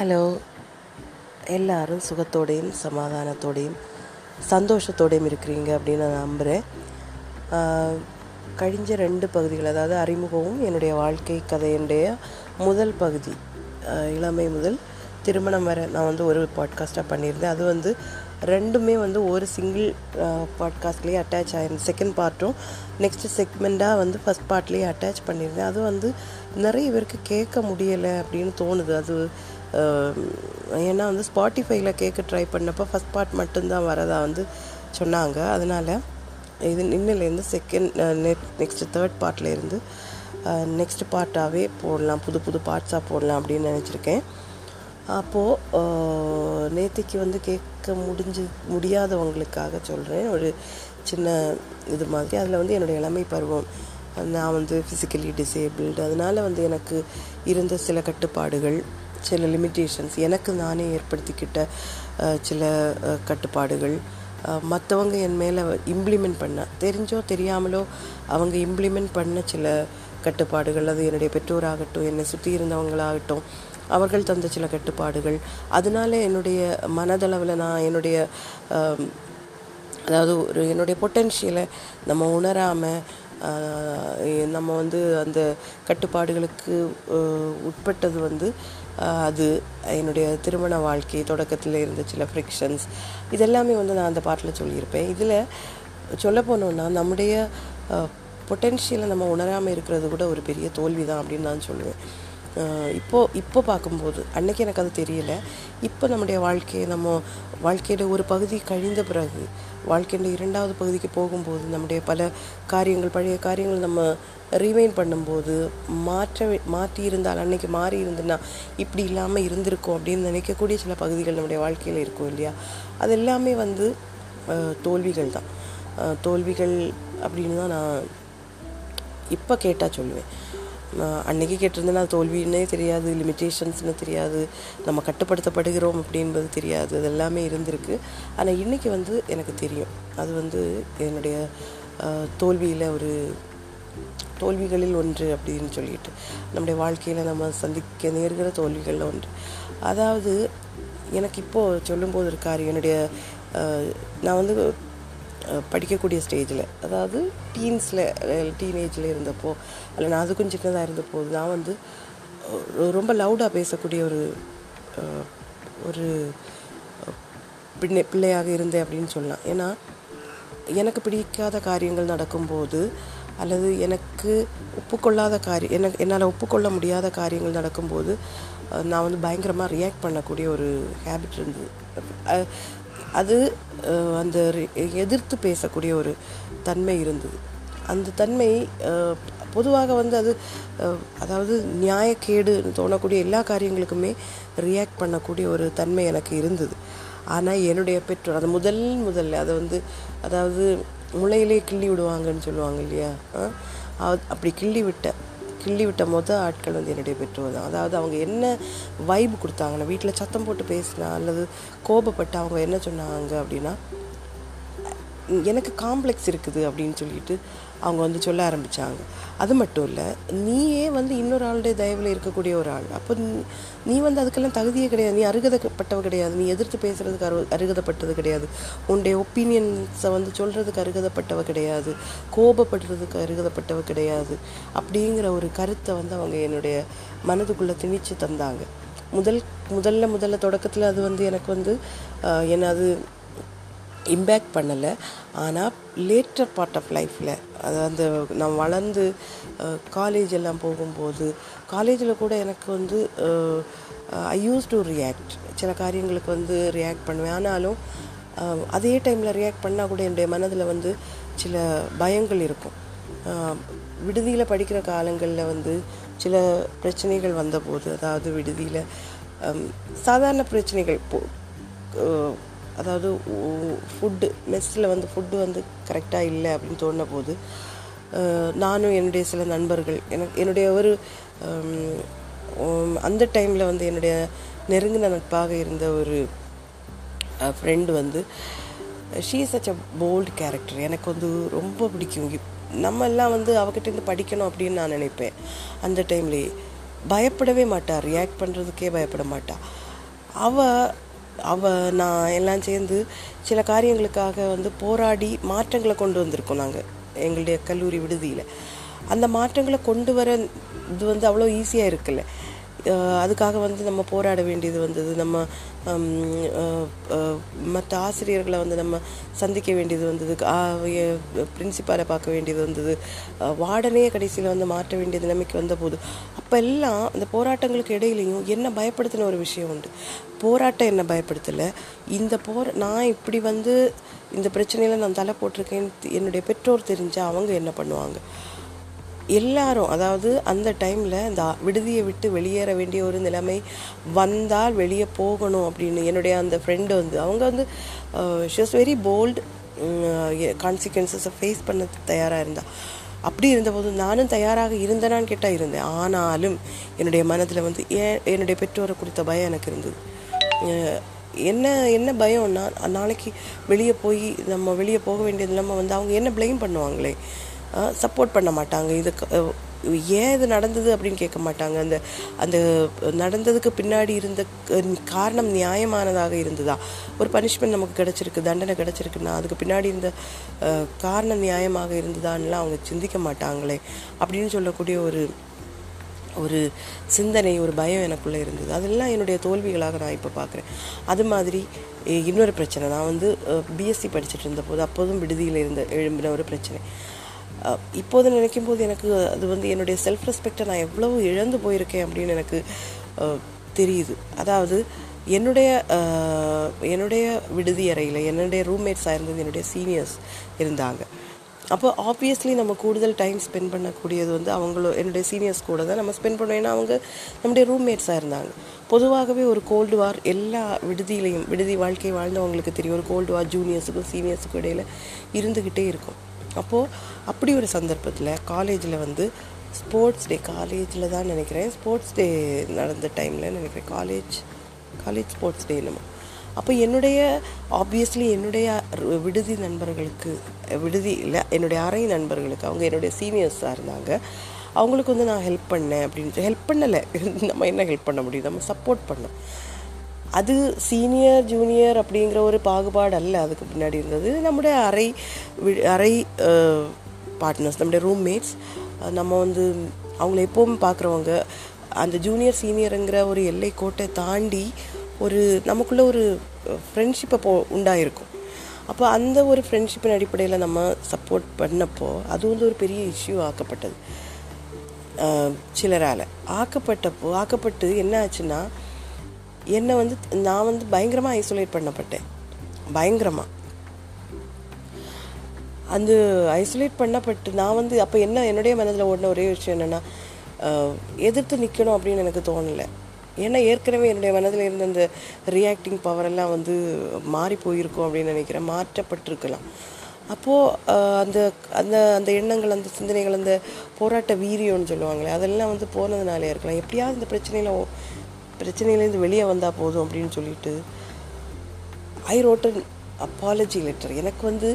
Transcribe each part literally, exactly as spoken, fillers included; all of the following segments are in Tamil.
ഹലോ, எல்லாரும் சுகத்தோடையும் சமாதானத்தோடையும் சந்தோஷத்தோடையும் இருக்கிறீங்க அப்படின்னு நான் நம்புகிறேன். கழிஞ்ச ரெண்டு பகுதிகள், அதாவது அறிமுகமும் என்னுடைய வாழ்க்கை கதையினுடைய முதல் பகுதி, இளமை முதல் திருமணம் வரை நான் வந்து ஒரு பாட்காஸ்ட்டாக பண்ணியிருந்தேன். அது வந்து ரெண்டுமே வந்து ஒரு சிங்கிள் பாட்காஸ்ட்லேயே அட்டாச் ஆகிருந்தேன். செகண்ட் பார்ட்டும் நெக்ஸ்ட்டு செக்மெண்ட்டாக வந்து ஃபஸ்ட் பார்ட்லேயே அட்டாச் பண்ணியிருந்தேன். அது வந்து நிறைய பேருக்கு கேட்க முடியலை அப்படின்னு தோணுது. அது ஏன்னா வந்து ஸ்பாட்டிஃபைல கேட்க ட்ரை பண்ணப்போ ஃபஸ்ட் பார்ட் மட்டும்தான் வரதா வந்து சொன்னாங்க. அதனால் இது இன்னிலேருந்து செகண்ட் நெட் நெக்ஸ்ட்டு தேர்ட் பார்ட்லேருந்து நெக்ஸ்ட் பார்ட்டாகவே போடலாம், புது புது பார்ட்ஸாக போடலாம் அப்படின்னு நினச்சிருக்கேன். அப்போது நேத்திக்கு வந்து கேட்க முடிஞ்சு முடியாதவங்களுக்காக சொல்கிறேன் ஒரு சின்ன இது மாதிரி. அதில் வந்து என்னுடைய இளமை பருவம், நான் வந்து ஃபிசிக்கலி டிசேபிள்டு, அதனால் வந்து எனக்கு இருந்த சில கட்டுப்பாடுகள், சில லிமிட்டேஷன்ஸ், எனக்கு நானே ஏற்படுத்திக்கிட்ட சில கட்டுப்பாடுகள், மற்றவங்க என் மேலே இம்ப்ளிமெண்ட் பண்ண, தெரிஞ்சோ தெரியாமலோ அவங்க இம்ப்ளிமெண்ட் பண்ண சில கட்டுப்பாடுகள், அது என்னுடைய பெற்றோராகட்டும் என்னை சுற்றி இருந்தவங்களாகட்டும் அவர்கள் தந்த சில கட்டுப்பாடுகள், அதனால என்னுடைய மனதளவில் நான் என்னுடைய அதாவது ஒரு என்னுடைய பொட்டென்ஷியலை நம்ம உணராமல் நம்ம வந்து அந்த கட்டுப்பாடுகளுக்கு உட்பட்டது வந்து அது என்னுடைய திருமண வாழ்க்கை தொடக்கத்தில் இருந்த சில ஃப்ரிக்ஷன்ஸ், இதெல்லாமே வந்து நான் அந்த பாட்டில் சொல்லியிருப்பேன். இதில் சொல்ல போனோன்னா நம்முடைய பொட்டென்ஷியலை நம்ம உணராமல் இருக்கிறது கூட ஒரு பெரிய தோல்வி தான் அப்படின்னு நான் சொல்லுவேன். இப்போது இப்போ பார்க்கும்போது, அன்றைக்கி எனக்கு அது தெரியலை, இப்போ நம்முடைய வாழ்க்கையை நம்ம வாழ்க்கையோட ஒரு பகுதி கழிந்த பிறகு வாழ்க்கையோட இரண்டாவது பகுதிக்கு போகும்போது நம்முடைய பல காரியங்கள், பழைய காரியங்கள் நம்ம ரீவைண்ட் பண்ணும்போது மாற்ற மாற்றி இருந்தால் அன்றைக்கி மாறி இருந்துன்னா இப்படி இல்லாமல் இருந்திருக்கும் அப்படின்னு நினைக்கக்கூடிய சில பகுதிகள் நம்முடைய வாழ்க்கையில் இருக்கும் இல்லையா. அது எல்லாமே வந்து தோல்விகள் தான், தோல்விகள் அப்படின்னு தான் நான் இப்போ கேட்டால் சொல்லுவேன். அன்றைக்கி கேட்டிருந்தேன்னா அது தோல்வின்னே தெரியாது, லிமிட்டேஷன்ஸ்னு தெரியாது, நம்ம கட்டுப்படுத்தப்படுகிறோம் அப்படின்றது தெரியாது, அது எல்லாமே இருந்திருக்கு. ஆனால் இன்றைக்கி வந்து எனக்கு தெரியும் அது வந்து என்னுடைய தோல்வியில் ஒரு தோல்விகளில் ஒன்று அப்படின்னு சொல்லிட்டு நம்முடைய வாழ்க்கையில் நம்ம சந்திக்க நேர்கிற தோல்விகளில் ஒன்று. அதாவது எனக்கு இப்போது சொல்லும்போது இருக்காரு, என்னுடைய நான் வந்து படிக்கக்கூடிய ஸ்டேஜில், அதாவது டீன்ஸில் டீனேஜில் இருந்தப்போ, இல்லை நான் அதுக்கும் சின்னதாக இருந்தபோது நான் வந்து ரொம்ப லவுடாக பேசக்கூடிய ஒரு ஒரு பிள்ளை பிள்ளையாக இருந்தேன் அப்படின்னு சொல்லலாம். ஏன்னா எனக்கு பிடிக்காத காரியங்கள் நடக்கும்போது, அல்லது எனக்கு ஒப்புக்கொள்ளாத காரியம், எனக்கு என்னால் ஒப்புக்கொள்ள முடியாத காரியங்கள் நடக்கும்போது நான் வந்து பயங்கரமாக ரியாக்ட் பண்ணக்கூடிய ஒரு ஹேபிட் இருந்தது. அது அந்த எதிர்த்து பேசக்கூடிய ஒரு தன்மை இருந்தது. அந்த தன்மை பொதுவாக வந்து அது அதாவது நியாயக்கேடுன்னு தோணக்கூடிய எல்லா காரியங்களுக்குமே ரியாக்ட் பண்ணக்கூடிய ஒரு தன்மை எனக்கு இருந்தது. ஆனால் என்னுடைய பெற்றோர் அது முதல் முதல்ல அதை வந்து அதாவது முளையிலே கிள்ளி விடுவாங்கன்னு சொல்லுவாங்க இல்லையா, அப்படி கிள்ளி விட்ட கிள்ளி விட்ட மொதல் ஆட்கள் வந்து என்னுடைய பெற்றோர் தான். அதாவது அவங்க என்ன வைப் கொடுத்தாங்கன்னா, வீட்டில் சத்தம் போட்டு பேசினா அல்லது கோபப்பட்டு அவங்க என்ன சொன்னாங்க அப்படின்னா, எனக்கு காம்ப்ளெக்ஸ் இருக்குது அப்படின்னு சொல்லிட்டு அவங்க வந்து சொல்ல ஆரம்பித்தாங்க. அது மட்டும் இல்லை, நீயே வந்து இன்னொரு ஆளுடைய தயவில் இருக்கக்கூடிய ஒரு ஆள், அப்போ நீ வந்து அதுக்கெல்லாம் தகுதியே கிடையாது, நீ அருகதைப்பட்டவ கிடையாது, நீ எதிர்த்து பேசுகிறதுக்கு அரு அருகதைப்பட்டது கிடையாது, உன்னுடைய ஒப்பீனியன்ஸை வந்து சொல்கிறதுக்கு அருகதைப்பட்டவ கிடையாது, கோபப்படுறதுக்கு அருகதைப்பட்டவ கிடையாது அப்படிங்கிற ஒரு கருத்தை வந்து அவங்க என்னுடைய மனதுக்குள்ளே திணிச்சு தந்தாங்க. முதல் முதல்ல முதல்ல தொடக்கத்தில் அது வந்து எனக்கு வந்து என்ன அது இம்பேக்ட் பண்ணலை. ஆனால் லேட்டர் பார்ட் ஆஃப் லைஃப்பில், அதாவது நான் வளர்ந்து காலேஜ் எல்லாம் போகும்போது, காலேஜில் கூட எனக்கு வந்து ஐ யூஸ் டு ரியாக்ட், சில காரியங்களுக்கு வந்து ரியாக்ட் பண்ணுவேன். ஆனாலும் அதே டைமில் ரியாக்ட் பண்ணால் கூட என்னுடைய மனதில் வந்து சில பயங்கள் இருக்கும். விடுதியில் படிக்கிற காலங்களில் வந்து சில பிரச்சனைகள் வந்தபோது, அதாவது விடுதியில் சாதாரண பிரச்சனைகள், அதாவது ஃபுட்டு மெஸ்ஸில் வந்து ஃபுட்டு வந்து கரெக்டாக இல்லை அப்படின்னு தோணின போது நானும் என்னுடைய சில நண்பர்கள், எனக்கு என்னுடைய ஒரு அந்த டைமில் வந்து என்னுடைய நெருங்கின நட்பாக இருந்த ஒரு ஃப்ரெண்டு வந்து, she is such a bold character, எனக்கு வந்து ரொம்ப பிடிக்கும். நம்ம எல்லாம் வந்து அவகிட்டேருந்து படிக்கணும் அப்படின்னு நான் நினைப்பேன். அந்த டைம்லேயே பயப்படவே மாட்டாள், ரியாக்ட் பண்ணுறதுக்கே பயப்பட மாட்டாள். அவ அவள் நான் எல்லாம் சேர்ந்து சில காரியங்களுக்காக வந்து போராடி மாற்றங்களை கொண்டு வந்திருக்கோம் நாங்கள் எங்களுடைய கல்லூரி விடுதியில். அந்த மாற்றங்களை கொண்டு வர இது வந்து அவ்வளோ ஈஸியாக இருக்குல்ல, அதுக்காக வந்து நம்ம போராட வேண்டியது வந்தது. நம்ம மற்ற ஆசிரியர்களை வந்து நம்ம சந்திக்க வேண்டியது வந்தது, பிரின்சிபாலை பார்க்க வேண்டியது வந்தது, வார்டனையே கடைசியில் வந்து மாற்ற வேண்டிய நிலைமைக்கு வந்தபோது அப்போ எல்லாம் அந்த போராட்டங்களுக்கு இடையிலையும் என்ன பயப்படுத்தின ஒரு விஷயம் உண்டு. போராட்டம் என்ன பயப்படுத்தலை, இந்த போரா நான் இப்படி வந்து இந்த பிரச்சனையில் நான் தலை போட்டிருக்கேன் என்னுடைய பெற்றோர் தெரிஞ்சால் அவங்க என்ன பண்ணுவாங்க. எல்லாரும் அதாவது அந்த டைமில் இந்த விடுதியை விட்டு வெளியேற வேண்டிய ஒரு நிலைமை வந்தால் வெளியே போகணும் அப்படின்னு என்னுடைய அந்த ஃப்ரெண்டு வந்து அவங்க வந்து ஷி வாஸ் வெரி போல்டு, கான்சிக்வன்சஸை ஃபேஸ் பண்ண தயாராக இருந்தாள். அப்படி இருந்தபோது நானும் தயாராக இருந்தேனான்னு கேட்டால் இருந்தேன், ஆனாலும் என்னுடைய மனத்தில் வந்து ஏன் என்னுடைய பெற்றோரை குறித்த பயம் எனக்கு இருந்தது. என்ன என்ன பயம்னா நாளைக்கு வெளியே போய் நம்ம வெளியே போக வேண்டியது இல்லாமல் வந்து அவங்க என்ன ப்ளேம் பண்ணுவாங்களே, சப்போர்ட் பண்ண மாட்டாங்க, இதுக்கு ஏன் இது நடந்தது அப்படின்னு கேட்க மாட்டாங்க, அந்த அந்த நடந்ததுக்கு பின்னாடி இருந்த காரணம் நியாயமானதாக இருந்ததா, ஒரு பனிஷ்மெண்ட் நமக்கு கிடச்சிருக்கு தண்டனை கிடச்சிருக்குன்னா அதுக்கு பின்னாடி இருந்த காரணம் நியாயமாக இருந்ததான்லாம் அவங்க சிந்திக்க மாட்டாங்களே அப்படின்னு சொல்லக்கூடிய ஒரு ஒரு சிந்தனை ஒரு பயம் எனக்குள்ளே இருந்தது. அதெல்லாம் என்னுடைய தோல்விகளாக நான் இப்போ பார்க்குறேன். அது மாதிரி இன்னொரு பிரச்சனை, நான் வந்து பிஎஸ்சி படிச்சுட்டு இருந்தபோது அப்போதும் விடுதியில் இருந்த எழும்பின ஒரு பிரச்சனை. இப்போது நினைக்கும்போது எனக்கு அது வந்து என்னுடைய செல்ஃப் ரெஸ்பெக்டை நான் எவ்வளவு இழந்து போயிருக்கேன் அப்படின்னு எனக்கு தெரியுது. அதாவது என்னுடைய என்னுடைய விடுதி அறையில் என்னுடைய ரூம்மேட்ஸாக இருந்தது என்னுடைய சீனியர்ஸ் இருந்தாங்க. அப்போ ஆப்வியஸ்லி நம்ம கூடுதல் டைம் ஸ்பெண்ட் பண்ணக்கூடியது வந்து அவங்களோ என்னுடைய சீனியர்ஸ் கூட தான் நம்ம ஸ்பெண்ட் பண்ணுவோம், ஏன்னா அவங்க நம்முடைய ரூம்மேட்ஸாக இருந்தாங்க. பொதுவாகவே ஒரு கோல்டு வார் எல்லா விடுதியிலையும் விடுதி வாழ்க்கையை வாழ்ந்தவங்களுக்கு தெரியும், ஒரு கோல்டு வார் ஜூனியர்ஸுக்கும் சீனியர்ஸுக்கும் இடையில் இருந்துக்கிட்டே இருக்கும். அப்போது அப்படி ஒரு சந்தர்ப்பத்தில் காலேஜில் வந்து ஸ்போர்ட்ஸ் டே, காலேஜில் தான் நினைக்கிறேன் ஸ்போர்ட்ஸ் டே நடந்த டைமில் நினைக்கிறேன், காலேஜ் காலேஜ் ஸ்போர்ட்ஸ் டே என்னமோ. அப்போ என்னுடைய ஆப்வியஸ்லி என்னுடைய விடுதி நண்பர்களுக்கு விடுதி இல்லை என்னுடைய அறை நண்பர்களுக்கு அவங்க என்னுடைய சீனியர்ஸாக இருந்தாங்க, அவங்களுக்கு வந்து நான் ஹெல்ப் பண்ணேன் அப்படின்னு ஹெல்ப் பண்ணலை, நம்ம என்ன ஹெல்ப் பண்ண முடியும், நம்ம சப்போர்ட் பண்ணோம். அது சீனியர் ஜூனியர் அப்படிங்கிற ஒரு பாகுபாடு அல்ல, அதுக்கு பின்னாடி இருந்தது நம்முடைய அறை அறை பார்ட்னர்ஸ் நம்முடைய ரூம்மேட்ஸ். நம்ம வந்து அவங்கள எப்போவும் பார்க்குறவங்க, அந்த ஜூனியர் சீனியருங்கிற ஒரு எல்லை கோட்டை தாண்டி ஒரு நமக்குள்ளே ஒரு ஃப்ரெண்ட்ஷிப்பை போ உண்டாயிருக்கும். அப்போ அந்த ஒரு ஃப்ரெண்ட்ஷிப்பின் அடிப்படையில் நம்ம சப்போர்ட் பண்ணப்போ அது வந்து ஒரு பெரிய இஷ்யூ ஆக்கப்பட்டது சிலரால். ஆக்கப்பட்டப்போ ஆக்கப்பட்டு என்ன ஆச்சுன்னா என்னை வந்து நான் வந்து பயங்கரமாக ஐசோலேட் பண்ணப்பட்டேன், பயங்கரமாக அந்த ஐசோலேட் பண்ணப்பட்டு நான் வந்து அப்போ என்ன என்னுடைய மனதில் ஓடின ஒரே விஷயம் என்னென்னா எதிர்த்து நிற்கணும் அப்படின்னு எனக்கு தோணலை. ஏன்னா ஏற்கனவே என்னுடைய மனதில் இருந்த அந்த ரியாக்டிங் பவரெல்லாம் வந்து மாறி போயிருக்கும் அப்படின்னு நினைக்கிறேன், மாற்றப்பட்டிருக்கலாம். அப்போது அந்த அந்த அந்த எண்ணங்கள் அந்த சிந்தனைகள் அந்த போராட்ட வீரியம்னு சொல்லுவாங்களே அதெல்லாம் வந்து போனதுனாலே இருக்கலாம். எப்படியாவது இந்த பிரச்சனையில் பிரச்சனையிலேருந்து வெளியே வந்தால் போதும் அப்படின்னு சொல்லிட்டு I wrote an apology letter. எனக்கு வந்து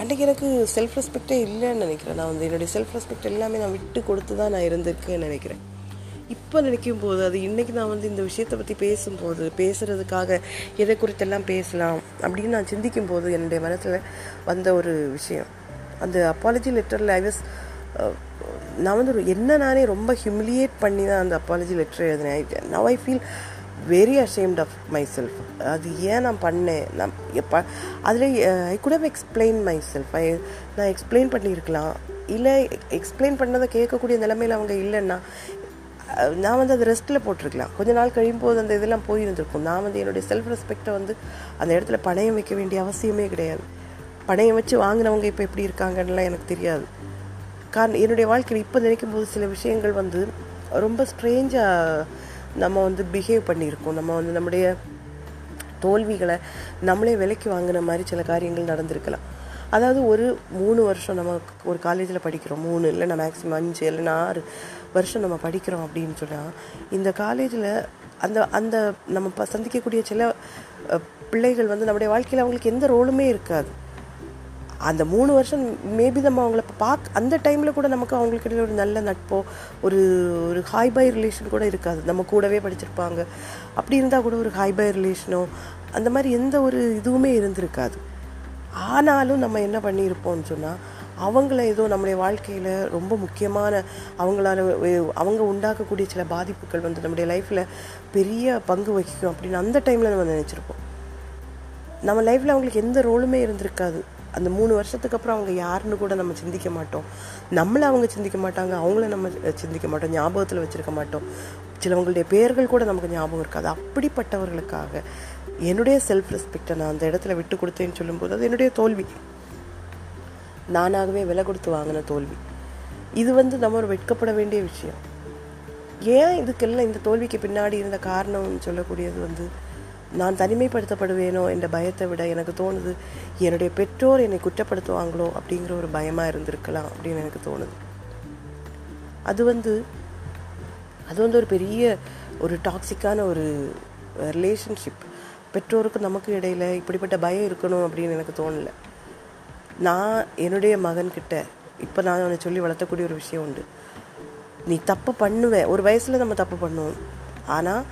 அன்றைக்கி எனக்கு செல்ஃப் ரெஸ்பெக்டே இல்லைன்னு நினைக்கிறேன், நான் வந்து என்னுடைய செல்ஃப் ரெஸ்பெக்ட் எல்லாமே நான் விட்டு கொடுத்து தான் நான் இருந்திருக்கேன்னு நினைக்கிறேன். இப்போ நினைக்கும் போது அது இன்றைக்கி நான் வந்து இந்த விஷயத்தை பற்றி பேசும்போது பேசுகிறதுக்காக எதை குறித்தெல்லாம் பேசலாம் அப்படின்னு நான் சிந்திக்கும் போது என்னுடைய மனசில் வந்த ஒரு விஷயம் அந்த அப்பாலஜி லெட்டரில் ஐ வாஸ் நான் வந்து என்ன நானே ரொம்ப ஹியூமிலியேட் பண்ணி தான் அந்த அப்பாலஜி லெட்டர் எழுதினேன். Now I feel very ashamed of myself. அது ஏன் நான் பண்ணேன், நான் எப்போ அதில் I could have explain myself, I நான் எக்ஸ்பிளைன் பண்ணியிருக்கலாம். இல்லை எக்ஸ்பிளைன் பண்ணதை கேட்கக்கூடிய நிலைமையில் அவங்க இல்லைன்னா நான் வந்து அது ரெஸ்ட்டில் போட்டிருக்கலாம், கொஞ்ச நாள் கழியும் போது அந்த இதெல்லாம் போயிருந்துருக்கும். நான் வந்து என்னுடைய செல்ஃப் ரெஸ்பெக்டை வந்து அந்த இடத்துல பணயம் வைக்க வேண்டிய அவசியமே கிடையாது, பணயம் வச்சு வாங்கினவங்க இப்போ எப்படி இருக்காங்கன்னெலாம் எனக்கு தெரியாது. காரணம் என்னுடைய வாழ்க்கையில் இப்போ நினைக்கும் போது சில விஷயங்கள் வந்து ரொம்ப ஸ்ட்ரேஞ்சாக நம்ம வந்து பிஹேவ் பண்ணியிருக்கோம், நம்ம வந்து நம்முடைய தோல்விகளை நம்மளே விலைக்கு வாங்கின மாதிரி சில காரியங்கள் நடந்திருக்கலாம். அதாவது ஒரு மூணு வருஷம் நம்ம ஒரு காலேஜில் படிக்கிறோம், மூணு இல்லைன்னா மேக்ஸிமம் அஞ்சு இல்லைன்னா ஆறு வருஷம் நம்ம படிக்கிறோம் அப்படின்னு சொன்னால் இந்த காலேஜில் அந்த அந்த நம்ம சந்திக்கக்கூடிய சில பிள்ளைகள் வந்து நம்முடைய வாழ்க்கையில் அவங்களுக்கு எந்த ரோலுமே இருக்காது. அந்த மூணு வருஷம் மேபி நம்ம அவங்கள பார்க்க அந்த டைமில் கூட நமக்கு அவங்களுக்கு இடையில ஒரு நல்ல நட்போ ஒரு ஒரு ஹாய் பை ரிலேஷன் கூட இருக்காது. நம்ம கூடவே படிச்சிருப்பாங்க, அப்படி இருந்தால் கூட ஒரு ஹாய் பை ரிலேஷனோ அந்த மாதிரி எந்த ஒரு இதுவுமே இருந்திருக்காது. ஆனாலும் நம்ம என்ன பண்ணியிருப்போம்னு சொன்னால், அவங்கள ஏதோ நம்முடைய வாழ்க்கையில் ரொம்ப முக்கியமான அவங்களால அவங்க உண்டாக்கக்கூடிய சில பாதிப்புகள் வந்து நம்முடைய லைஃப்பில் பெரிய பங்கு வகிக்கும் அப்படின்னு அந்த டைமில் நம்ம நினச்சிருப்போம். நம்ம லைஃப்பில் அவங்களுக்கு எந்த ரோலுமே இருந்திருக்காது. அந்த மூணு வருஷத்துக்கு அப்புறம் அவங்க யாருன்னு கூட நம்ம சிந்திக்க மாட்டோம். நம்மளை அவங்க சிந்திக்க மாட்டாங்க, அவங்கள நம்ம சிந்திக்க மாட்டோம், ஞாபகத்தில் வச்சுருக்க மாட்டோம். சிலவங்களுடைய பேர்கள் கூட நமக்கு ஞாபகம் இருக்காது. அப்படிப்பட்டவர்களுக்காக என்னுடைய செல்ஃப் ரெஸ்பெக்டை நான் அந்த இடத்துல விட்டு கொடுத்தேன்னு சொல்லும்போது அது என்னுடைய தோல்வி, நானாகவே விலை கொடுத்து வாங்கின தோல்வி. இது வந்து நம்ம ஒரு வெட்கப்பட வேண்டிய விஷயம். ஏன் இதுக்கெல்லாம் இந்த தோல்விக்கு பின்னாடி இருந்த காரணம்னு சொல்லக்கூடியது வந்து, நான் தனிமைப்படுத்தப்படுவேனோ என்ற பயத்தை விட எனக்கு தோணுது என்னுடைய பெற்றோர் என்னை குற்றப்படுத்துவாங்களோ அப்படிங்கிற ஒரு பயமாக இருந்திருக்கலாம் அப்படின்னு எனக்கு தோணுது. அது வந்து அது வந்து ஒரு பெரிய ஒரு டாக்ஸிக்கான ஒரு ரிலேஷன்ஷிப். பெற்றோருக்கு நமக்கு இடையில் இப்படிப்பட்ட பயம் இருக்கணும் அப்படின்னு எனக்கு தோணலை. நான் என்னுடைய மகன்கிட்ட இப்போ நான் அவனை சொல்லி வளர்த்தக்கூடிய ஒரு விஷயம் உண்டு. நீ தப்பு பண்ணுவேன், ஒரு வயசில் நம்ம தப்பு பண்ணுவோம், ஆனால்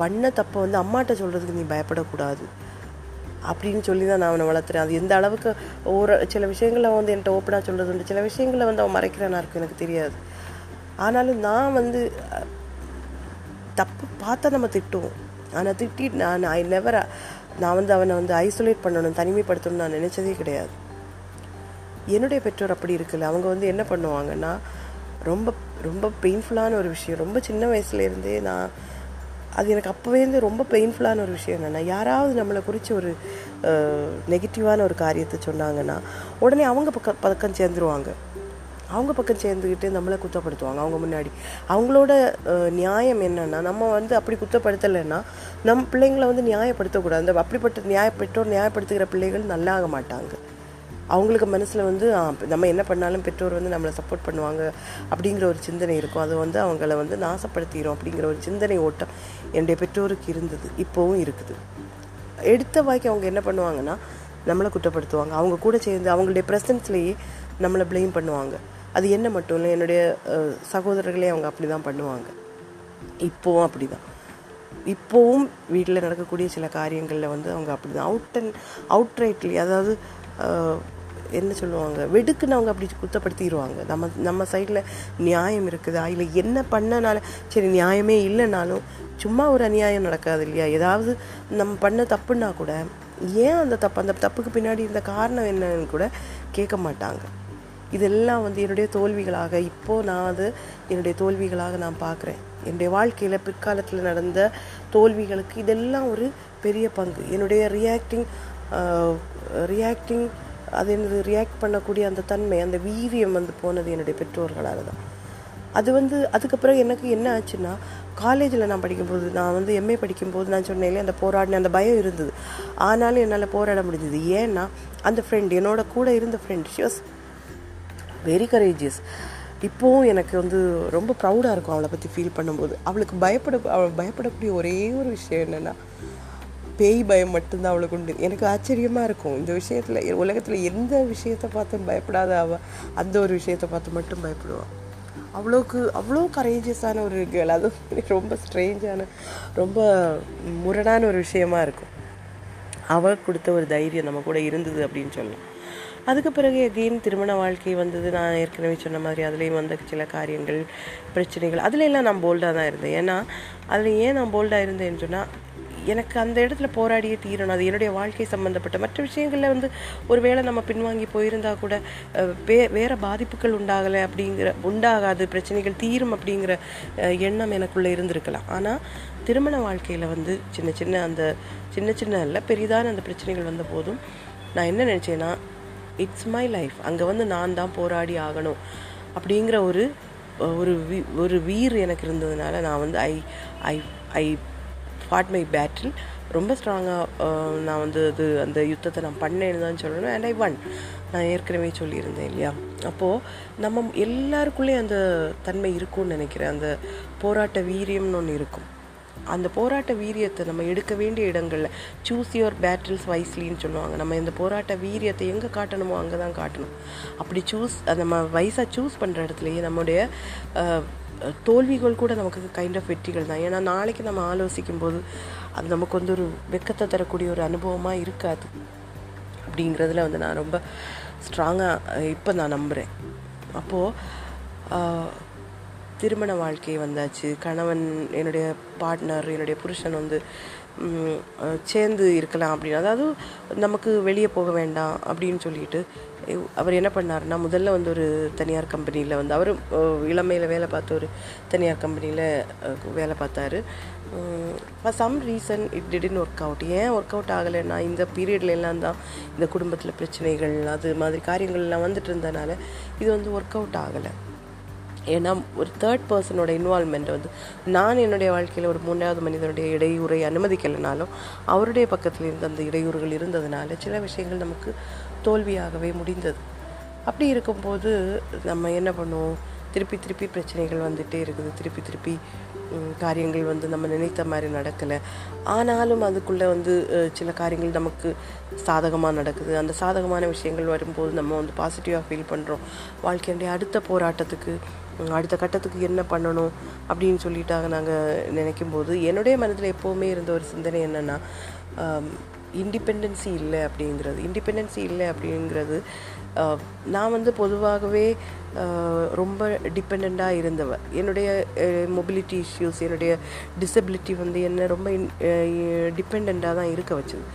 பண்ண தப்பை வந்து அம்மாட்ட சொல்கிறதுக்கு நீ பயப்படக்கூடாது அப்படின்னு சொல்லி தான் நான் அவனை வளர்த்துறேன். அது எந்த அளவுக்கு ஒரு சில விஷயங்களை வந்து என்கிட்ட ஓப்பனாக சொல்கிறது உண்டு, சில விஷயங்களை வந்து அவன் மறைக்கிறானா இருக்கு எனக்கு தெரியாது. ஆனாலும் நான் வந்து தப்பு பார்த்தா நம்ம திட்டுவோம், ஆனால் திட்டி நான் ஐ நெவர் நான் வந்து அவனை வந்து ஐசோலேட் பண்ணணும் தனிமைப்படுத்தணும்னு நான் நினச்சதே கிடையாது. என்னுடைய பெற்றோர் அப்படி இருக்குல்ல, அவங்க வந்து என்ன பண்ணுவாங்கன்னா, ரொம்ப ரொம்ப பெயின்ஃபுல்லான ஒரு விஷயம், ரொம்ப சின்ன வயசுலேருந்தே நான் அது எனக்கு அப்போவேருந்து ரொம்ப பெயின்ஃபுல்லான ஒரு விஷயம் என்னென்னா, யாராவது நம்மளை குறித்து ஒரு நெகட்டிவான ஒரு காரியத்தை சொன்னாங்கன்னா உடனே அவங்க பக்கம் பக்கம் சேர்ந்துருவாங்க. அவங்க பக்கம் சேர்ந்துக்கிட்டு நம்மளை குத்தப்படுத்துவாங்க அவங்க முன்னாடி. அவங்களோட நியாயம் என்னென்னா, நம்ம வந்து அப்படி குத்தப்படுத்தலைன்னா நம்ம பிள்ளைங்களை வந்து நியாயப்படுத்தக்கூடாது. அந்த அப்படிப்பட்ட நியாய பெற்றோர் நியாயப்படுத்துகிற பிள்ளைகள் நல்லாக மாட்டாங்க. அவங்களுக்கு மனசில் வந்து நம்ம என்ன பண்ணாலும் பெற்றோர் வந்து நம்மளை சப்போர்ட் பண்ணுவாங்க அப்படிங்கிற ஒரு சிந்தனை இருக்கும். அதை வந்து அவங்கள வந்து நாசப்படுத்திடும் அப்படிங்கிற ஒரு சிந்தனை ஓட்டம் என்னுடைய பெற்றோருக்கு இருந்தது, இப்போவும் இருக்குது. எடுத்த வாய்க்கு அவங்க என்ன பண்ணுவாங்கன்னா நம்மளை குற்றப்படுத்துவாங்க. அவங்க கூட சேர்ந்து அவங்களுடைய ப்ரெசன்ஸ்லேயே நம்மளை ப்ளேம் பண்ணுவாங்க. அது என்ன மட்டும் இல்லை, என்னுடைய சகோதரர்களே அவங்க அப்படி தான் பண்ணுவாங்க, இப்போவும் அப்படி தான். இப்போவும் வீட்டில் நடக்கக்கூடிய சில காரியங்களில் வந்து அவங்க அப்படி தான் அவுட் அண்ட் அவுட்ரைட்லி, அதாவது என்ன சொல்லுவாங்க, வெடுக்குன்னு அவங்க அப்படி குத்தப்படுத்திடுவாங்க. நம்ம நம்ம சைடில் நியாயம் இருக்குதா இல்லை என்ன பண்ணனால சரி நியாயமே இல்லைனாலும் சும்மா ஒரு அநியாயம் நடக்காது இல்லையா? ஏதாவது நம்ம பண்ண தப்புன்னா கூட ஏன் அந்த தப்பு, அந்த தப்புக்கு பின்னாடி இருந்த காரணம் என்னன்னு கூட கேட்க மாட்டாங்க. இதெல்லாம் வந்து என்னுடைய தோல்விகளாக இப்போது நான் அது என்னுடைய தோல்விகளாக நான் பார்க்குறேன். என்னுடைய வாழ்க்கையில் பிற்காலத்தில் நடந்த தோல்விகளுக்கு இதெல்லாம் ஒரு பெரிய பங்கு. என்னுடைய ரியாக்டிங் ரியாக்டிங் அது என்னது ரியாக்ட் பண்ணக்கூடிய அந்த தன்மை, அந்த வீரியம் வந்து போனது என்னுடைய பெற்றோர்களால் தான். அது வந்து அதுக்கப்புறம் எனக்கு என்ன ஆச்சுன்னா, காலேஜில் நான் படிக்கும்போது, நான் வந்து எம்ஏ படிக்கும்போது நான் சொன்னேன் அந்த போராடின அந்த பயம் இருந்தது. ஆனாலும் என்னால் போராட முடிஞ்சது. ஏன்னா அந்த ஃப்ரெண்ட், என்னோட கூட இருந்த friend, she was very courageous. இப்போவும் எனக்கு வந்து ரொம்ப ப்ரௌடாக இருக்கும் அவளை பற்றி ஃபீல் பண்ணும்போது. அவளுக்கு பயப்பட அவள் பயப்படக்கூடிய ஒரே ஒரு விஷயம் என்னென்னா, பேய் பயம் மட்டும்தான் அவளுக்கு உண்டு. எனக்கு ஆச்சரியமாக இருக்கும் இந்த விஷயத்தில், உலகத்தில் எந்த விஷயத்தை பார்த்தும் பயப்படாத அவள் அந்த ஒரு விஷயத்தை பார்த்து மட்டும் பயப்படுவாள். அவ்வளோக்கு அவ்வளோ கரேஜியஸான ஒரு கேர்ள். அதுவும் ரொம்ப ஸ்ட்ரேஞ்சான ரொம்ப முரணான ஒரு விஷயமா இருக்கும். அவள் கொடுத்த ஒரு தைரியம் நம்ம கூட இருந்தது அப்படின்னு சொல்லலாம். அதுக்கு பிறகு அகெயின் திருமண வாழ்க்கை வந்தது. நான் ஏற்கனவே சொன்ன மாதிரி அதுலேயும் வந்த சில காரியங்கள் பிரச்சனைகள், அதில் எல்லாம் நான் போல்டாக தான் இருந்தேன். ஏன்னா அதில் ஏன் நான் போல்டாக இருந்தேன்னு சொன்னால், எனக்கு அந்த இடத்துல போராடியே தீரணும். அது என்னுடைய வாழ்க்கை சம்மந்தப்பட்ட மற்ற விஷயங்களில் வந்து ஒருவேளை நம்ம பின்வாங்கி போயிருந்தால் கூட வே வேறு பாதிப்புகள் உண்டாகலை அப்படிங்கிற உண்டாகாது, பிரச்சனைகள் தீரும் அப்படிங்கிற எண்ணம் எனக்குள்ளே இருந்திருக்கலாம். ஆனால் திருமண வாழ்க்கையில் வந்து சின்ன சின்ன அந்த சின்ன சின்ன இல்லை பெரிதான அந்த பிரச்சனைகள் வந்த போதும் நான் என்ன நினச்சேன்னா, இட்ஸ் மை லைஃப், அங்கே வந்து நான் தான் போராடி ஆகணும் அப்படிங்கிற ஒரு ஒரு வீ ஒரு வீர் எனக்கு இருந்ததுனால நான் வந்து ஐ ஐ ஐ ஃபாட் மை பேட்டில் ரொம்ப ஸ்ட்ராங்காக நான் வந்து அது அந்த யுத்தத்தை நான் பண்ணேன்னு தான் சொல்லணும். அண்ட் ஐ ஒன், நான் ஏற்கனவே சொல்லியிருந்தேன் இல்லையா? அப்போது நம்ம எல்லாருக்குள்ளேயும் அந்த தன்மை இருக்கும்னு நினைக்கிறேன். அந்த போராட்ட வீரியம்னு ஒன்று இருக்கும். அந்த போராட்ட வீரியத்தை நம்ம எடுக்க வேண்டிய இடங்களில் சூஸ் யுவர் பேட்டில்ஸ் வைஸ்லின்னு சொல்லுவாங்க. நம்ம இந்த போராட்ட வீரியத்தை எங்கே காட்டணுமோ அங்கே தான் காட்டணும். அப்படி சூஸ் நம்ம வயசாக சூஸ் பண்ணுற இடத்துலையே நம்முடைய தோல்விகள் கூட நமக்கு கைண்ட் ஆஃப் வெற்றிகள் தான். ஏன்னா நாளைக்கு நம்ம ஆலோசிக்கும் போது அது நமக்கு வந்து ஒரு வெக்கத்தை தரக்கூடிய ஒரு அனுபவமாக இருக்காது. அப்படிங்கிறதுல வந்து நான் ரொம்ப ஸ்ட்ராங்காக இப்போ நான் நம்புகிறேன். அப்போது திருமண வாழ்க்கை வந்தாச்சு, கணவன் என்னுடைய பார்ட்னர் என்னுடைய புருஷன் வந்து சேர்ந்து இருக்கலாம் அப்படின்னு, அதாவது நமக்கு வெளியே போக வேண்டாம் அப்படின்னு சொல்லிட்டு அவர் என்ன பண்ணாருன்னா, முதல்ல வந்து ஒரு தனியார் கம்பெனியில் வந்து அவர் இளமையில் வேலை பார்த்து ஒரு தனியார் கம்பெனியில் வேலை பார்த்தாரு. For some reason it didn't work out. ஏன் ஒர்க் அவுட் ஆகலைன்னா, இந்த பீரியட்லாம் தான் இந்த குடும்பத்தில் பிரச்சனைகள் அது மாதிரி காரியங்கள்லாம் வந்துட்டு இருந்ததுனால இது வந்து ஒர்க் அவுட் ஆகலை. ஏன்னா ஒரு தேர்ட் பர்சனோட இன்வால்மெண்ட் வந்து நான் என்னுடைய வாழ்க்கையில் ஒரு மூன்றாவது மனிதனுடைய இடையூறை அனுமதிக்கலைனாலும் அவருடைய பக்கத்தில் இருந்த அந்த இடையூறுகள் இருந்ததுனால சில விஷயங்கள் நமக்கு தோல்வியாகவே முடிந்தது. அப்படி இருக்கும்போது நம்ம என்ன பண்ணுவோம், திருப்பி திருப்பி பிரச்சனைகள் வந்துகிட்டே இருக்குது, திருப்பி திருப்பி காரியங்கள் வந்து நம்ம நினைத்த மாதிரி நடக்கலை. ஆனாலும் அதுக்குள்ளே வந்து சில காரியங்கள் நமக்கு சாதகமாக நடக்குது. அந்த சாதகமான விஷயங்கள் வரும்போது நம்ம வந்து பாசிட்டிவாக ஃபீல் பண்ணுறோம். வாழ்க்கையுடைய அடுத்த போராட்டத்துக்கு அடுத்த கட்டத்துக்கு என்ன பண்ணணும் அப்படின்னு சொல்லிட்டாங்க நாங்கள் நினைக்கும்போது என்னுடைய மனதில் எப்போவுமே இருந்த ஒரு சிந்தனை என்னென்னா, இண்டிபெண்டன்சி இல்லை அப்படிங்கிறது. இண்டிபெண்டன்சி இல்லை அப்படிங்கிறது நான் வந்து பொதுவாகவே ரொம்ப டிபெண்ட்டாக இருந்தவ. என்னுடைய மொபிலிட்டி இஷ்யூஸ் என்னுடைய டிசபிலிட்டி வந்து என்னை ரொம்ப டிபெண்ட்டாக தான் இருக்க வச்சது.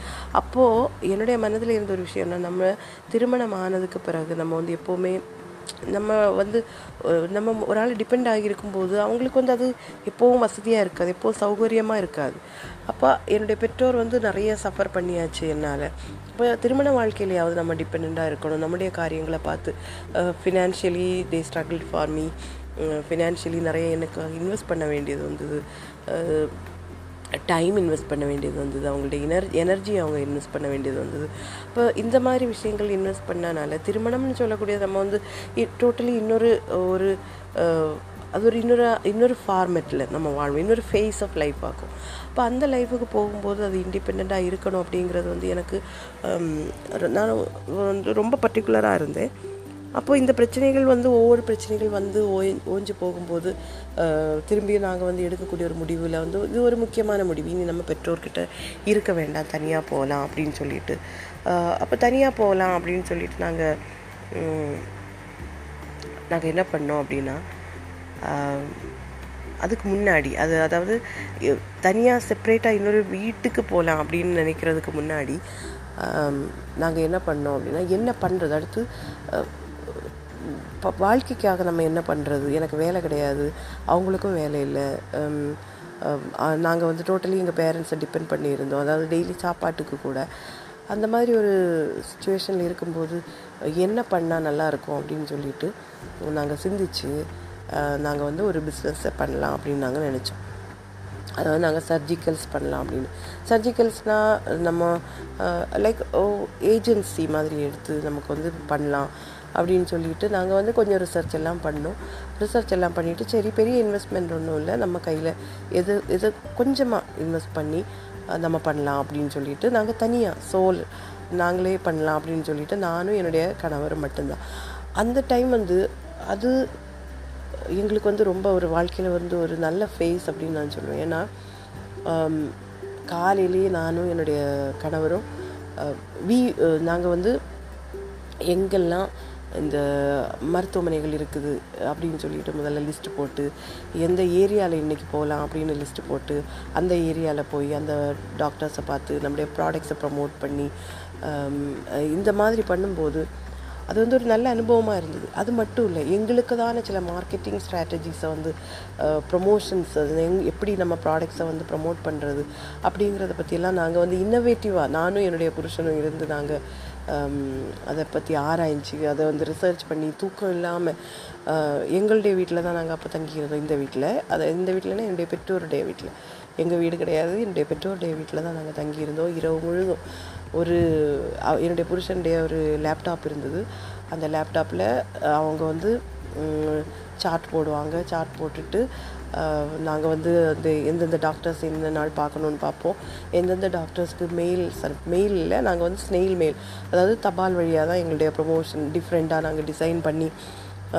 அப்போது என்னுடைய மனதில் இருந்த ஒரு விஷயம்னா, நம்ம திருமணம் ஆனதுக்கு பிறகு நம்ம வந்து எப்போவுமே நம்ம வந்து நம்ம ஒரு ஆள் டிபெண்ட் ஆகியிருக்கும்போது அவங்களுக்கு வந்து அது எப்போவும் வசதியாக இருக்காது, எப்போவும் சௌகரியமாக இருக்காது. அப்போ என்னுடைய பெற்றோர் வந்து நிறைய சஃபர் பண்ணியாச்சு என்னால். இப்போ திருமண வாழ்க்கையிலையாவது நம்ம டிபெண்ட்டாக இருக்கணும். நம்முடைய காரியங்களை பார்த்து financially they struggle for me. Financially நிறைய எனக்கு இன்வெஸ்ட் பண்ண வேண்டியது வந்தது, டைம் இன்வெஸ்ட் பண்ண வேண்டியது வந்தது, அவங்களுடைய எனர் எனர்ஜி அவங்க இன்வெஸ்ட் பண்ண வேண்டியது வந்தது. இப்போ இந்த மாதிரி விஷயங்கள் இன்வெஸ்ட் பண்ணனால திருமணம்னு சொல்லக்கூடிய நம்ம வந்து டோட்டலி இன்னொரு ஒரு அது ஒரு இன்னொரு இன்னொரு ஃபார்மேட்டில் நம்ம வாழ்வோம், இன்னொரு ஃபேஸ் ஆஃப் லைஃப் ஆகும். அப்போ அந்த லைஃபுக்கு போகும்போது அது இண்டிபெண்ட்டாக இருக்கணும் அப்படிங்கிறது வந்து எனக்கு நான் வந்து ரொம்ப பர்டிகுலராக இருந்தேன். அப்போது இந்த பிரச்சனைகள் வந்து ஒவ்வொரு பிரச்சனைகள் வந்து ஓய் ஓஞ்சி போகும்போது திரும்பியும் நாங்கள் வந்து எடுக்கக்கூடிய ஒரு முடிவில் வந்து இது ஒரு முக்கியமான முடிவு, இனி நம்ம பெற்றோர்கிட்ட இருக்க வேண்டாம், தனியாக போகலாம் அப்படின்னு சொல்லிட்டு. அப்போ தனியாக போகலாம் அப்படின்னு சொல்லிட்டு நாங்கள் நாங்கள் என்ன பண்ணோம் அப்படின்னா, அதுக்கு முன்னாடி அது அதாவது தனியாக செப்ரேட்டாக இன்னொரு வீட்டுக்கு போகலாம் அப்படின்னு நினைக்கிறதுக்கு முன்னாடி நாங்கள் என்ன பண்ணோம் அப்படின்னா, என்ன பண்ணுறது அடுத்து வாழ்க்கைக்காக நம்ம என்ன பண்ணுறது, எனக்கு வேலை கிடையாது, அவங்களுக்கும் வேலை இல்லை, நாங்கள் வந்து டோட்டலி எங்கள் பேரண்ட்ஸை டிபெண்ட் பண்ணியிருந்தோம், அதாவது டெய்லி சாப்பாட்டுக்கு கூட. அந்த மாதிரி ஒரு சுச்சுவேஷனில் இருக்கும்போது என்ன பண்ணால் நல்லாயிருக்கும் அப்படின்னு சொல்லிட்டு நாங்கள் சிந்திச்சு நாங்கள் வந்து ஒரு பிஸ்னஸை பண்ணலாம் அப்படின்னு நாங்கள் நினச்சோம். அதாவது நாங்கள் சர்ஜிக்கல்ஸ் பண்ணலாம் அப்படின்னு. சர்ஜிக்கல்ஸ்னால் நம்ம லைக் ஏஜென்சி மாதிரி எடுத்து நமக்கு வந்து பண்ணலாம் அப்படின்னு சொல்லிட்டு நாங்கள் வந்து கொஞ்சம் ரிசர்ச் எல்லாம் பண்ணோம். ரிசர்ச் எல்லாம் பண்ணிவிட்டு சரி பெரிய இன்வெஸ்ட்மெண்ட் ஒன்றும் இல்லை, நம்ம கையில் எது எது கொஞ்சமாக இன்வெஸ்ட் பண்ணி நம்ம பண்ணலாம் அப்படின்னு சொல்லிட்டு நாங்கள் தனியாக சோல் நாங்களே பண்ணலாம் அப்படின்னு சொல்லிட்டு நானும் என்னுடைய கணவரும் மட்டும்தான். அந்த டைம் வந்து அது எங்களுக்கு வந்து ரொம்ப ஒரு வாழ்க்கையில் வந்து ஒரு நல்ல ஃபேஸ் அப்படின்னு நான் சொல்லுவேன். ஏன்னா காலையிலேயே நானும் என்னுடைய கணவரும் வீ நாங்கள் வந்து எங்கெல்லாம் இந்த மருத்துவமனைகள் இருக்குது அப்படின்னு சொல்லிட்டு முதல்ல லிஸ்ட்டு போட்டு எந்த ஏரியாவில் இன்றைக்கி போகலாம் அப்படின்னு லிஸ்ட்டு போட்டு அந்த ஏரியாவில் போய் அந்த டாக்டர்ஸை பார்த்து நம்முடைய ப்ராடக்ட்ஸை ப்ரமோட் பண்ணி இந்த மாதிரி பண்ணும்போது அது வந்து ஒரு நல்ல அனுபவமாக இருந்தது. அது மட்டும் இல்லை, எங்களுக்கு தானே சில மார்க்கெட்டிங் ஸ்ட்ராட்டஜிஸை வந்து ப்ரொமோஷன்ஸ் அது எப்படி நம்ம ப்ராடக்ட்ஸை வந்து ப்ரமோட் பண்ணுறது அப்படிங்கிறத பற்றியெல்லாம் நாங்கள் வந்து இன்னோவேட்டிவாக நானும் என்னுடைய புருஷனும் இருந்து நாங்கள் அதை பற்றி ஆராய்ச்சி அதை வந்து ரிசர்ச் பண்ணி தூக்கம் இல்லாமல் எங்களுடைய வீட்டில் தான் நாங்கள் அப்போ தங்கியிருந்தோம். இந்த வீட்டில் அதை இந்த வீட்டில்னா என்னுடைய பெற்றோருடைய வீட்டில், எங்கள் வீடு கிடையாது, என்னுடைய பெற்றோருடைய வீட்டில் தான் நாங்கள் தங்கியிருந்தோம். இரவு முழுதும் ஒரு என்னுடைய புருஷனுடைய ஒரு லேப்டாப் இருந்தது. அந்த லேப்டாப்பில் அவங்க வந்து சார்ட் போடுவாங்க. சார்ட் போட்டுட்டு நாங்கள் வந்து அந்த எந்தெந்த டாக்டர்ஸ் இந்த நாள் பார்க்கணுன்னு பார்ப்போம். எந்தெந்த டாக்டர்ஸ்க்கு மெயில் சார் மெயில் இல்லை, நாங்கள் வந்து ஸ்னெயில் மெயில், அதாவது தபால் வழியாக தான் எங்களுடைய ப்ரொமோஷன் டிஃப்ரெண்ட்டாக நாங்கள் டிசைன் பண்ணி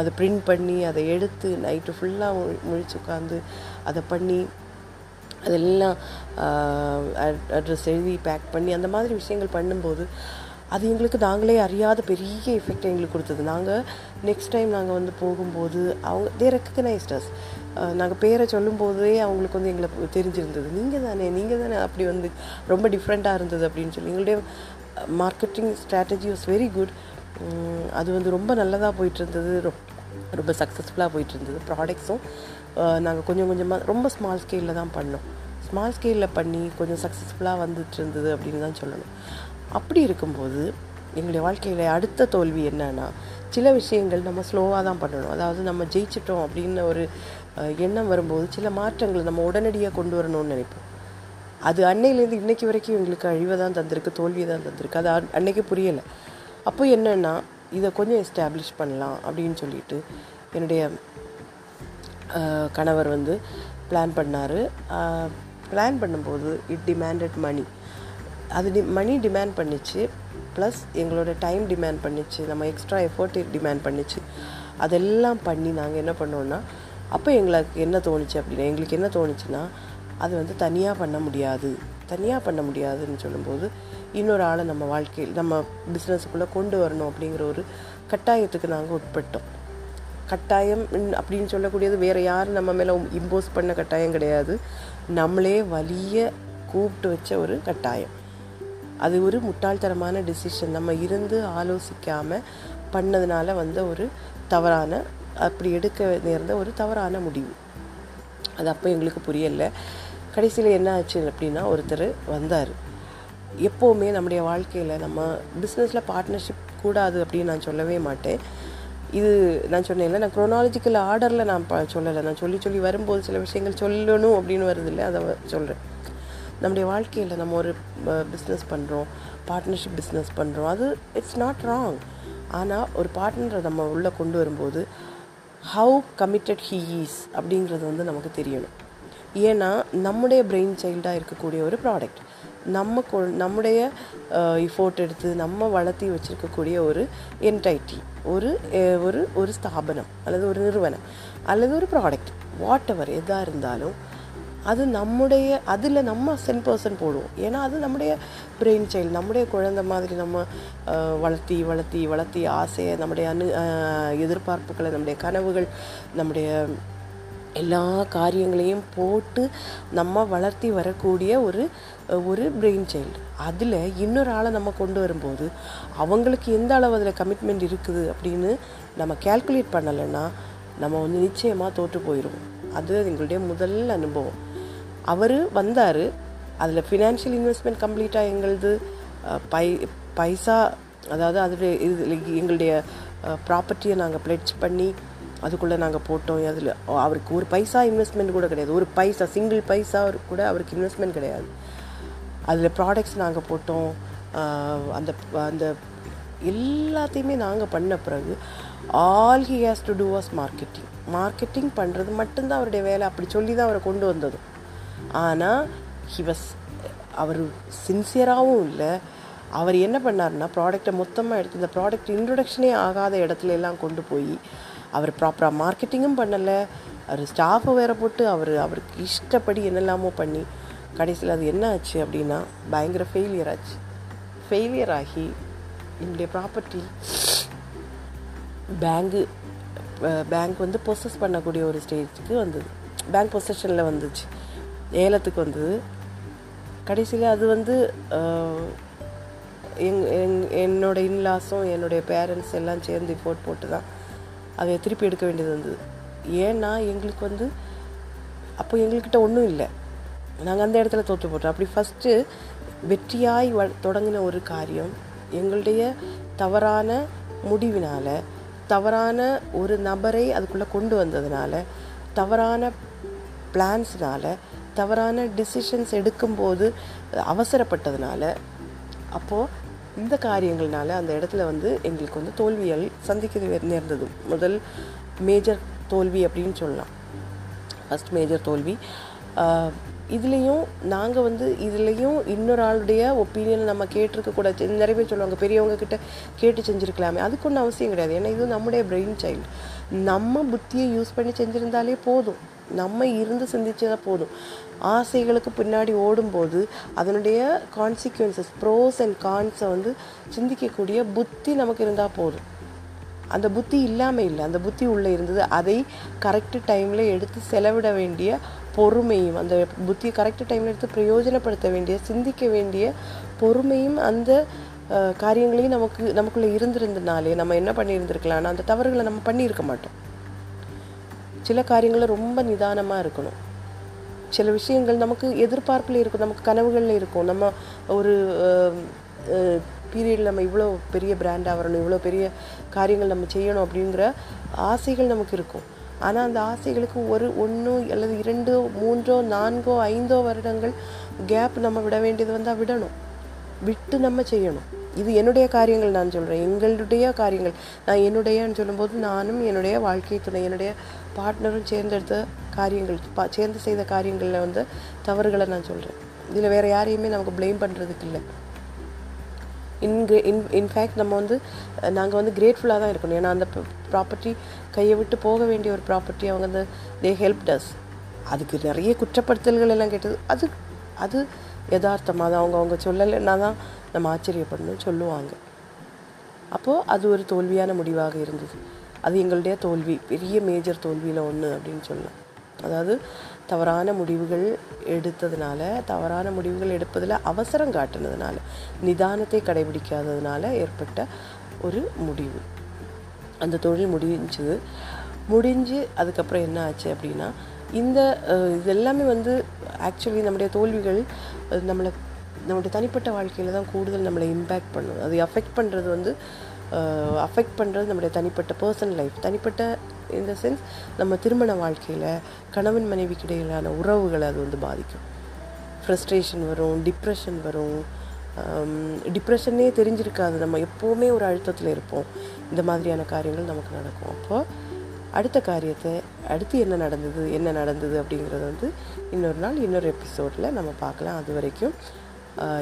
அதை பிரிண்ட் பண்ணி அதை எடுத்து நைட்டு ஃபுல்லாக முழிச்சு உட்காந்து அதை பண்ணி அதெல்லாம் அட்ரஸ் எழுதி பேக் பண்ணி அந்த மாதிரி விஷயங்கள் பண்ணும்போது அது எங்களுக்கு நாங்களே அறியாத பெரிய எஃபெக்ட் எங்களுக்கு கொடுத்தது. நாங்கள் நெக்ஸ்ட் டைம் நாங்கள் வந்து போகும்போது அவங்க தே ரெக்கக்னைஸ்ட் அஸ். நாங்கள் பேரை சொல்லும்போதே அவங்களுக்கு வந்து எங்களை தெரிஞ்சிருந்தது, நீங்கள் தானே நீங்கள் தானே அப்படி வந்து ரொம்ப டிஃப்ரெண்ட்டாக இருந்தது அப்படின்னு சொல்லி. எங்களுடைய marketing strategy was very good. அது வந்து ரொம்ப நல்லதாக போயிட்டுருந்தது, ரொம்ப சக்ஸஸ்ஃபுல்லாக போயிட்டுருந்தது. ப்ராடக்ட்ஸும் நாங்கள் கொஞ்சம் கொஞ்சமாக ரொம்ப ஸ்மால் ஸ்கேலில் தான் பண்ணோம். ஸ்மால் ஸ்கேலில் பண்ணி கொஞ்சம் சக்ஸஸ்ஃபுல்லாக வந்துட்டு இருந்தது அப்படின்னு தான் சொல்லணும். அப்படி இருக்கும்போது எங்களுடைய வாழ்க்கையில் அடுத்த தோல்வி என்னன்னா, சில விஷயங்கள் நம்ம ஸ்லோவாக தான் பண்ணணும். அதாவது நம்ம ஜெயிச்சிட்டோம் அப்படின்னு ஒரு எண்ணம் வரும்போது சில மாற்றங்களை நம்ம உடனடியாக கொண்டு வரணும்னு நினைப்போம். அது அன்னையிலேருந்து இன்றைக்கி வரைக்கும் எங்களுக்கு அழிவை தான் தந்திருக்கு, தோல்வியை தான் தந்திருக்கு. அது அன்றைக்கி புரியலை. அப்போ என்னென்னா, இதை கொஞ்சம் எஸ்டாப்ளிஷ் பண்ணலாம் அப்படின்னு சொல்லிட்டு என்னுடைய கணவர் வந்து பிளான் பண்ணார். பிளான் பண்ணும்போது இட் டிமாண்டட் மணி. அது டி மணி டிமாண்ட் பண்ணிச்சு, ப்ளஸ் எங்களோட டைம் டிமாண்ட் பண்ணிச்சு, நம்ம எக்ஸ்ட்ரா எஃபோர்ட் டிமாண்ட் பண்ணிச்சு. அதெல்லாம் பண்ணி நாங்கள் என்ன பண்ணோன்னா, அப்போ எங்களுக்கு என்ன தோணுச்சு அப்படின்னா, எங்களுக்கு என்ன தோணுச்சுன்னா அது வந்து தனியாக பண்ண முடியாது. தனியாக பண்ண முடியாதுன்னு சொல்லும்போது இன்னொரு ஆளை நம்ம வாழ்க்கையில் நம்ம பிஸ்னஸுக்குள்ளே கொண்டு வரணும் அப்படிங்கிற ஒரு கட்டாயத்துக்கு நாங்கள் உட்பட்டோம். கட்டாயம் அப்படின்னு சொல்லக்கூடியது வேறு யாரும் நம்ம மேலே இம்போஸ் பண்ண கட்டாயம் கிடையாது, நம்மளே வலியை கூப்பிட்டு வச்ச ஒரு கட்டாயம். அது ஒரு முட்டாள்தனமான டிசிஷன், நம்ம இருந்து ஆலோசிக்காமல் பண்ணதுனால வந்த ஒரு தவறான, அப்படி எடுக்க நேர்ந்த ஒரு தவறான முடிவு. அது அப்போ எங்களுக்கு புரியலை. கடைசியில் என்ன ஆச்சு அப்படின்னா, ஒருத்தர் வந்தார். எப்போவுமே நம்முடைய வாழ்க்கையில் நம்ம பிஸ்னஸில் பார்ட்னர்ஷிப் கூடாது அப்படின்னு நான் சொல்லவே மாட்டேன். இது நான் சொன்னேன்ல, நான் குரோனாலஜிக்கல் ஆர்டரில் நான் சொல்லலை, நான் சொல்லி சொல்லி வரும்போது சில விஷயங்கள் சொல்லணும் அப்படின்னு வருதில்லை, அதை சொல்கிறேன். நம்முடைய வாழ்க்கையில் நம்ம ஒரு பிஸ்னஸ் பண்ணுறோம், பார்ட்னர்ஷிப் பிஸ்னஸ் பண்ணுறோம், அது இட்ஸ் நாட் ராங். ஆனால் ஒரு பார்ட்னரை நம்ம உள்ளே கொண்டு வரும்போது ஹவு கமிட்டட் ஹீ ஈஸ் அப்படிங்கிறது வந்து நமக்கு தெரியணும். ஏன்னா நம்முடைய பிரெயின் சைல்டாக இருக்கக்கூடிய ஒரு ப்ராடக்ட், நம்ம கொ நம்முடைய எஃபோர்ட் எடுத்து நம்ம வளர்த்தி வச்சுருக்கக்கூடிய ஒரு என்டைட்டி, ஒரு ஒரு ஒரு ஸ்தாபனம் அல்லது ஒரு நிறுவனம் அல்லது ஒரு ப்ராடக்ட், வாட் எவர் எதாக இருந்தாலும் அது நம்முடைய, அதில் நம்ம சென் பர்சன் போடுவோம். ஏன்னா அது நம்முடைய பிரெயின் சைல்டு, நம்முடைய குழந்தை மாதிரி நம்ம வளர்த்தி வளர்த்தி வளர்த்தி ஆசையை, நம்முடைய அனு எதிர்பார்ப்புகளை, நம்முடைய கனவுகள், நம்முடைய எல்லா காரியங்களையும் போட்டு நம்ம வளர்த்தி வரக்கூடிய ஒரு ஒரு பிரெயின் சைல்டு. அதில் இன்னொரு ஆளை நம்ம கொண்டு வரும்போது அவங்களுக்கு எந்த அளவு அதில் கமிட்மெண்ட் இருக்குது அப்படின்னு நம்ம கேல்குலேட் பண்ணலைன்னா நம்ம வந்து நிச்சயமாக தோற்று போயிடுவோம். அது எங்களுடைய முதல் அனுபவம். அவர் வந்தார், அதில் ஃபினான்ஷியல் இன்வெஸ்ட்மெண்ட் கம்ப்ளீட்டாக எங்களுது பை பைசா அதாவது அதோடைய இது எங்களுடைய ப்ராப்பர்ட்டியை நாங்கள் பிளட்ஜ் பண்ணி அதுக்குள்ளே நாங்கள் போட்டோம். அதில் அவருக்கு ஒரு பைசா இன்வெஸ்ட்மெண்ட் கூட கிடையாது, ஒரு பைசா சிங்கிள் பைசா கூட அவருக்கு இன்வெஸ்ட்மெண்ட் கிடையாது. அதில் ப்ராடக்ட்ஸ் நாங்கள் போட்டோம். அந்த அந்த எல்லாத்தையுமே நாங்கள் பண்ண பிறகு all he has to do was marketing. Marketing பண்ணுறது மட்டும்தான் அவருடைய வேலை, அப்படி சொல்லி தான் அவரை கொண்டு வந்தது. ஆனால் ஹி வாஸ், அவர் சின்சியராகவும் இல்லை. அவர் என்ன பண்ணார்னா, ப்ராடக்டை மொத்தமாக எடுத்து இந்த ப்ராடக்ட் இன்ட்ரொடக்ஷனே ஆகாத இடத்துல எல்லாம் கொண்டு போய் அவர் ப்ராப்பராக மார்க்கெட்டிங்கும் பண்ணலை. அவர் ஸ்டாஃபை வேற போட்டு அவர் அவருக்கு இஷ்டப்படி என்னெல்லாமோ பண்ணி கடைசியில் அது என்ன ஆச்சு அப்படின்னா பயங்கர ஃபெயிலியர் ஆச்சு. ஃபெயிலியர் ஆகி என்னுடைய ப்ராப்பர்ட்டி பேங்கு பேங்க் வந்து பொசஸ் பண்ணக்கூடிய ஒரு ஸ்டேஜுக்கு வந்தது. பேங்க் பொசஷனில் வந்துச்சு, ஏலத்துக்கு வந்தது. கடைசியில் அது வந்து எங் எங் என்னோடய இன்லாஸும் என்னுடைய பேரண்ட்ஸ் எல்லாம் சேர்ந்து போட் போட்டு தான் அதை திருப்பி எடுக்க வேண்டியது வந்தது. ஏன்னா எங்களுக்கு வந்து அப்போ எங்கள்கிட்ட ஒன்றும் இல்லை, நாங்கள் அந்த இடத்துல தோற்று போட்டோம். அப்படி ஃபஸ்ட்டு வெற்றியாய் வ தொடங்கின ஒரு காரியம் எங்களுடைய தவறான முடிவினால், தவறான ஒரு நபரை அதுக்குள்ளே கொண்டு வந்ததுனால, தவறான பிளான்ஸ்னால், தவறான டிசிஷன்ஸ் எடுக்கும்போது அவசரப்பட்டதுனால, அப்போது இந்த காரியங்கள்னால அந்த இடத்துல வந்து எங்களுக்கு வந்து தோல்விகள் சந்திக்க நேர்ந்தது. முதல் மேஜர் தோல்வி அப்படின்னு சொல்லலாம். ஃபஸ்ட் மேஜர் தோல்வி. இதுலேயும் நாங்கள் வந்து இதுலேயும் இன்னொரு ஆளுடைய ஒப்பீனியனை நம்ம கேட்டிருக்கக்கூடாது. நிறைய பேர் சொல்லுவாங்க பெரியவங்கக்கிட்ட கேட்டு செஞ்சுருக்கலாமே, அதுக்கு ஒன்றும் அவசியம் கிடையாது. ஏன்னா இது நம்முடைய பிரெயின் சைல்டு, நம்ம புத்தியை யூஸ் பண்ணி செஞ்சுருந்தாலே போதும், நம்ம இருந்து சிந்திச்சதா போதும். ஆசைகளுக்கு பின்னாடி ஓடும்போது அதனுடைய கான்சிக்வன்சஸ், ப்ரோஸ் அண்ட் கான்ஸை வந்து சிந்திக்கக்கூடிய புத்தி நமக்கு இருந்தால் போதும். அந்த புத்தி இல்லாமல் இல்லை, அந்த புத்தி உள்ளே இருந்தது. அதை கரெக்டு டைமில் எடுத்து செலவிட வேண்டிய பொறுமையும், அந்த புத்தியை கரெக்டு டைமில் எடுத்து பிரயோஜனப்படுத்த வேண்டிய, சிந்திக்க வேண்டிய பொறுமையும் அந்த காரியங்களையும் நமக்கு நமக்குள்ளே இருந்திருந்தனாலே நம்ம என்ன பண்ணியிருந்துருக்கலாம்னா அந்த தவறுகளை நம்ம பண்ணியிருக்க மாட்டோம். சில காரியங்களில் ரொம்ப நிதானமாக இருக்கணும். சில விஷயங்கள் நமக்கு எதிர்பார்ப்பில் இருக்கும், நமக்கு கனவுகளில் இருக்கும். நம்ம ஒரு பீரியடில் நம்ம இவ்வளோ பெரிய பிராண்டாக வரணும், இவ்வளோ பெரிய காரியங்கள் நம்ம செய்யணும் அப்படிங்கிற ஆசைகள் நமக்கு இருக்கும். ஆனால் அந்த ஆசைகளுக்கு ஒரு ஒன்று அல்லது இரண்டோ மூன்றோ நான்கோ ஐந்தோ வருடங்கள் கேப் நம்ம விட வேண்டியது வந்தால் விடணும், விட்டு நம்ம செய்யணும். இது என்னுடைய காரியங்கள் நான் சொல்கிறேன், எங்களுடைய காரியங்கள். நான் என்னுடையன்னு சொல்லும்போது நானும் என்னுடைய வாழ்க்கை துணை, என்னுடைய பார்ட்னரும் சேர்ந்தெடுத்த காரியங்கள், பா சேர்ந்து செய்த காரியங்களில் வந்து தவறுகளை நான் சொல்கிறேன். இதில் வேறு யாரையுமே நமக்கு ப்ளேம் பண்ணுறதுக்கு இல்லை. இன்கிரே இன் இன்ஃபேக்ட் நம்ம வந்து நாங்கள் வந்து கிரேட்ஃபுல்லாக தான் இருக்கணும். ஏன்னா அந்த ப்ராப்பர்ட்டி கையை விட்டு போக வேண்டிய ஒரு ப்ராப்பர்ட்டி, அவங்க அந்த தே ஹெல்ப் டஸ். அதுக்கு நிறைய குற்றப்படுத்தல்கள் எல்லாம் கேட்டது, அது அது யதார்த்தமாக தான். அவங்க அவங்க சொல்லலைன்னா தான் நம்ம ஆச்சரியப்படணும், சொல்லுவாங்க. அப்போது அது ஒரு தோல்வியான முடிவாக இருந்தது. அது எங்களுடைய தோல்வி, பெரிய மேஜர் தோல்வியில் ஒன்று அப்படின்னு சொல்லலாம். அதாவது தவறான முடிவுகள் எடுத்ததுனால, தவறான முடிவுகள் எடுப்பதில் அவசரம் காட்டுனதுனால, நிதானத்தை கடைபிடிக்காததுனால ஏற்பட்ட ஒரு முடிவு. அந்த தொழில் முடிஞ்சது. முடிஞ்சு அதுக்கப்புறம் என்ன ஆச்சு அப்படின்னா, இந்த இதெல்லாமே வந்து ஆக்சுவலி நம்முடைய தோல்விகள் நம்மளை நம்மளுடைய தனிப்பட்ட வாழ்க்கையில் தான் கூடுதல் நம்மளை இம்பேக்ட் பண்ணும். அது அஃபெக்ட் பண்ணுறது வந்து அஃபெக்ட் பண்ணுறது நம்மளுடைய தனிப்பட்ட பர்சனல் லைஃப், தனிப்பட்ட இன் த சென்ஸ் நம்ம திருமண வாழ்க்கையில், கணவன் மனைவிக்கிடையிலான உறவுகளை அது வந்து பாதிக்கும். ஃப்ரஸ்ட்ரேஷன் வரும், டிப்ரெஷன் வரும். டிப்ரெஷனே தெரிஞ்சிருக்காது, நம்ம எப்போவுமே ஒரு அழுத்தத்தில் இருப்போம். இந்த மாதிரியான காரியங்கள் நமக்கு நடக்கும். அப்போது அடுத்த காரியத்தை அடுத்து என்ன நடந்தது என்ன நடந்தது அப்படிங்கிறது வந்து இன்னொரு நாள் இன்னொரு எபிசோடில் நம்ம பார்க்கலாம். அது வரைக்கும்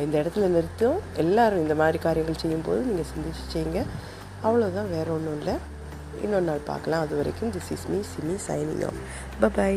இந்த இடத்துல நிறுத்தும். எல்லோரும் இந்த மாதிரி காரியங்கள் செய்யும்போது நீங்கள் சிந்திச்சு செய்யுங்க, அவ்வளோதான், வேறு ஒன்றும் இல்லை. இன்னொரு நாள் பார்க்கலாம். அது வரைக்கும் this is me Simi signing off. By.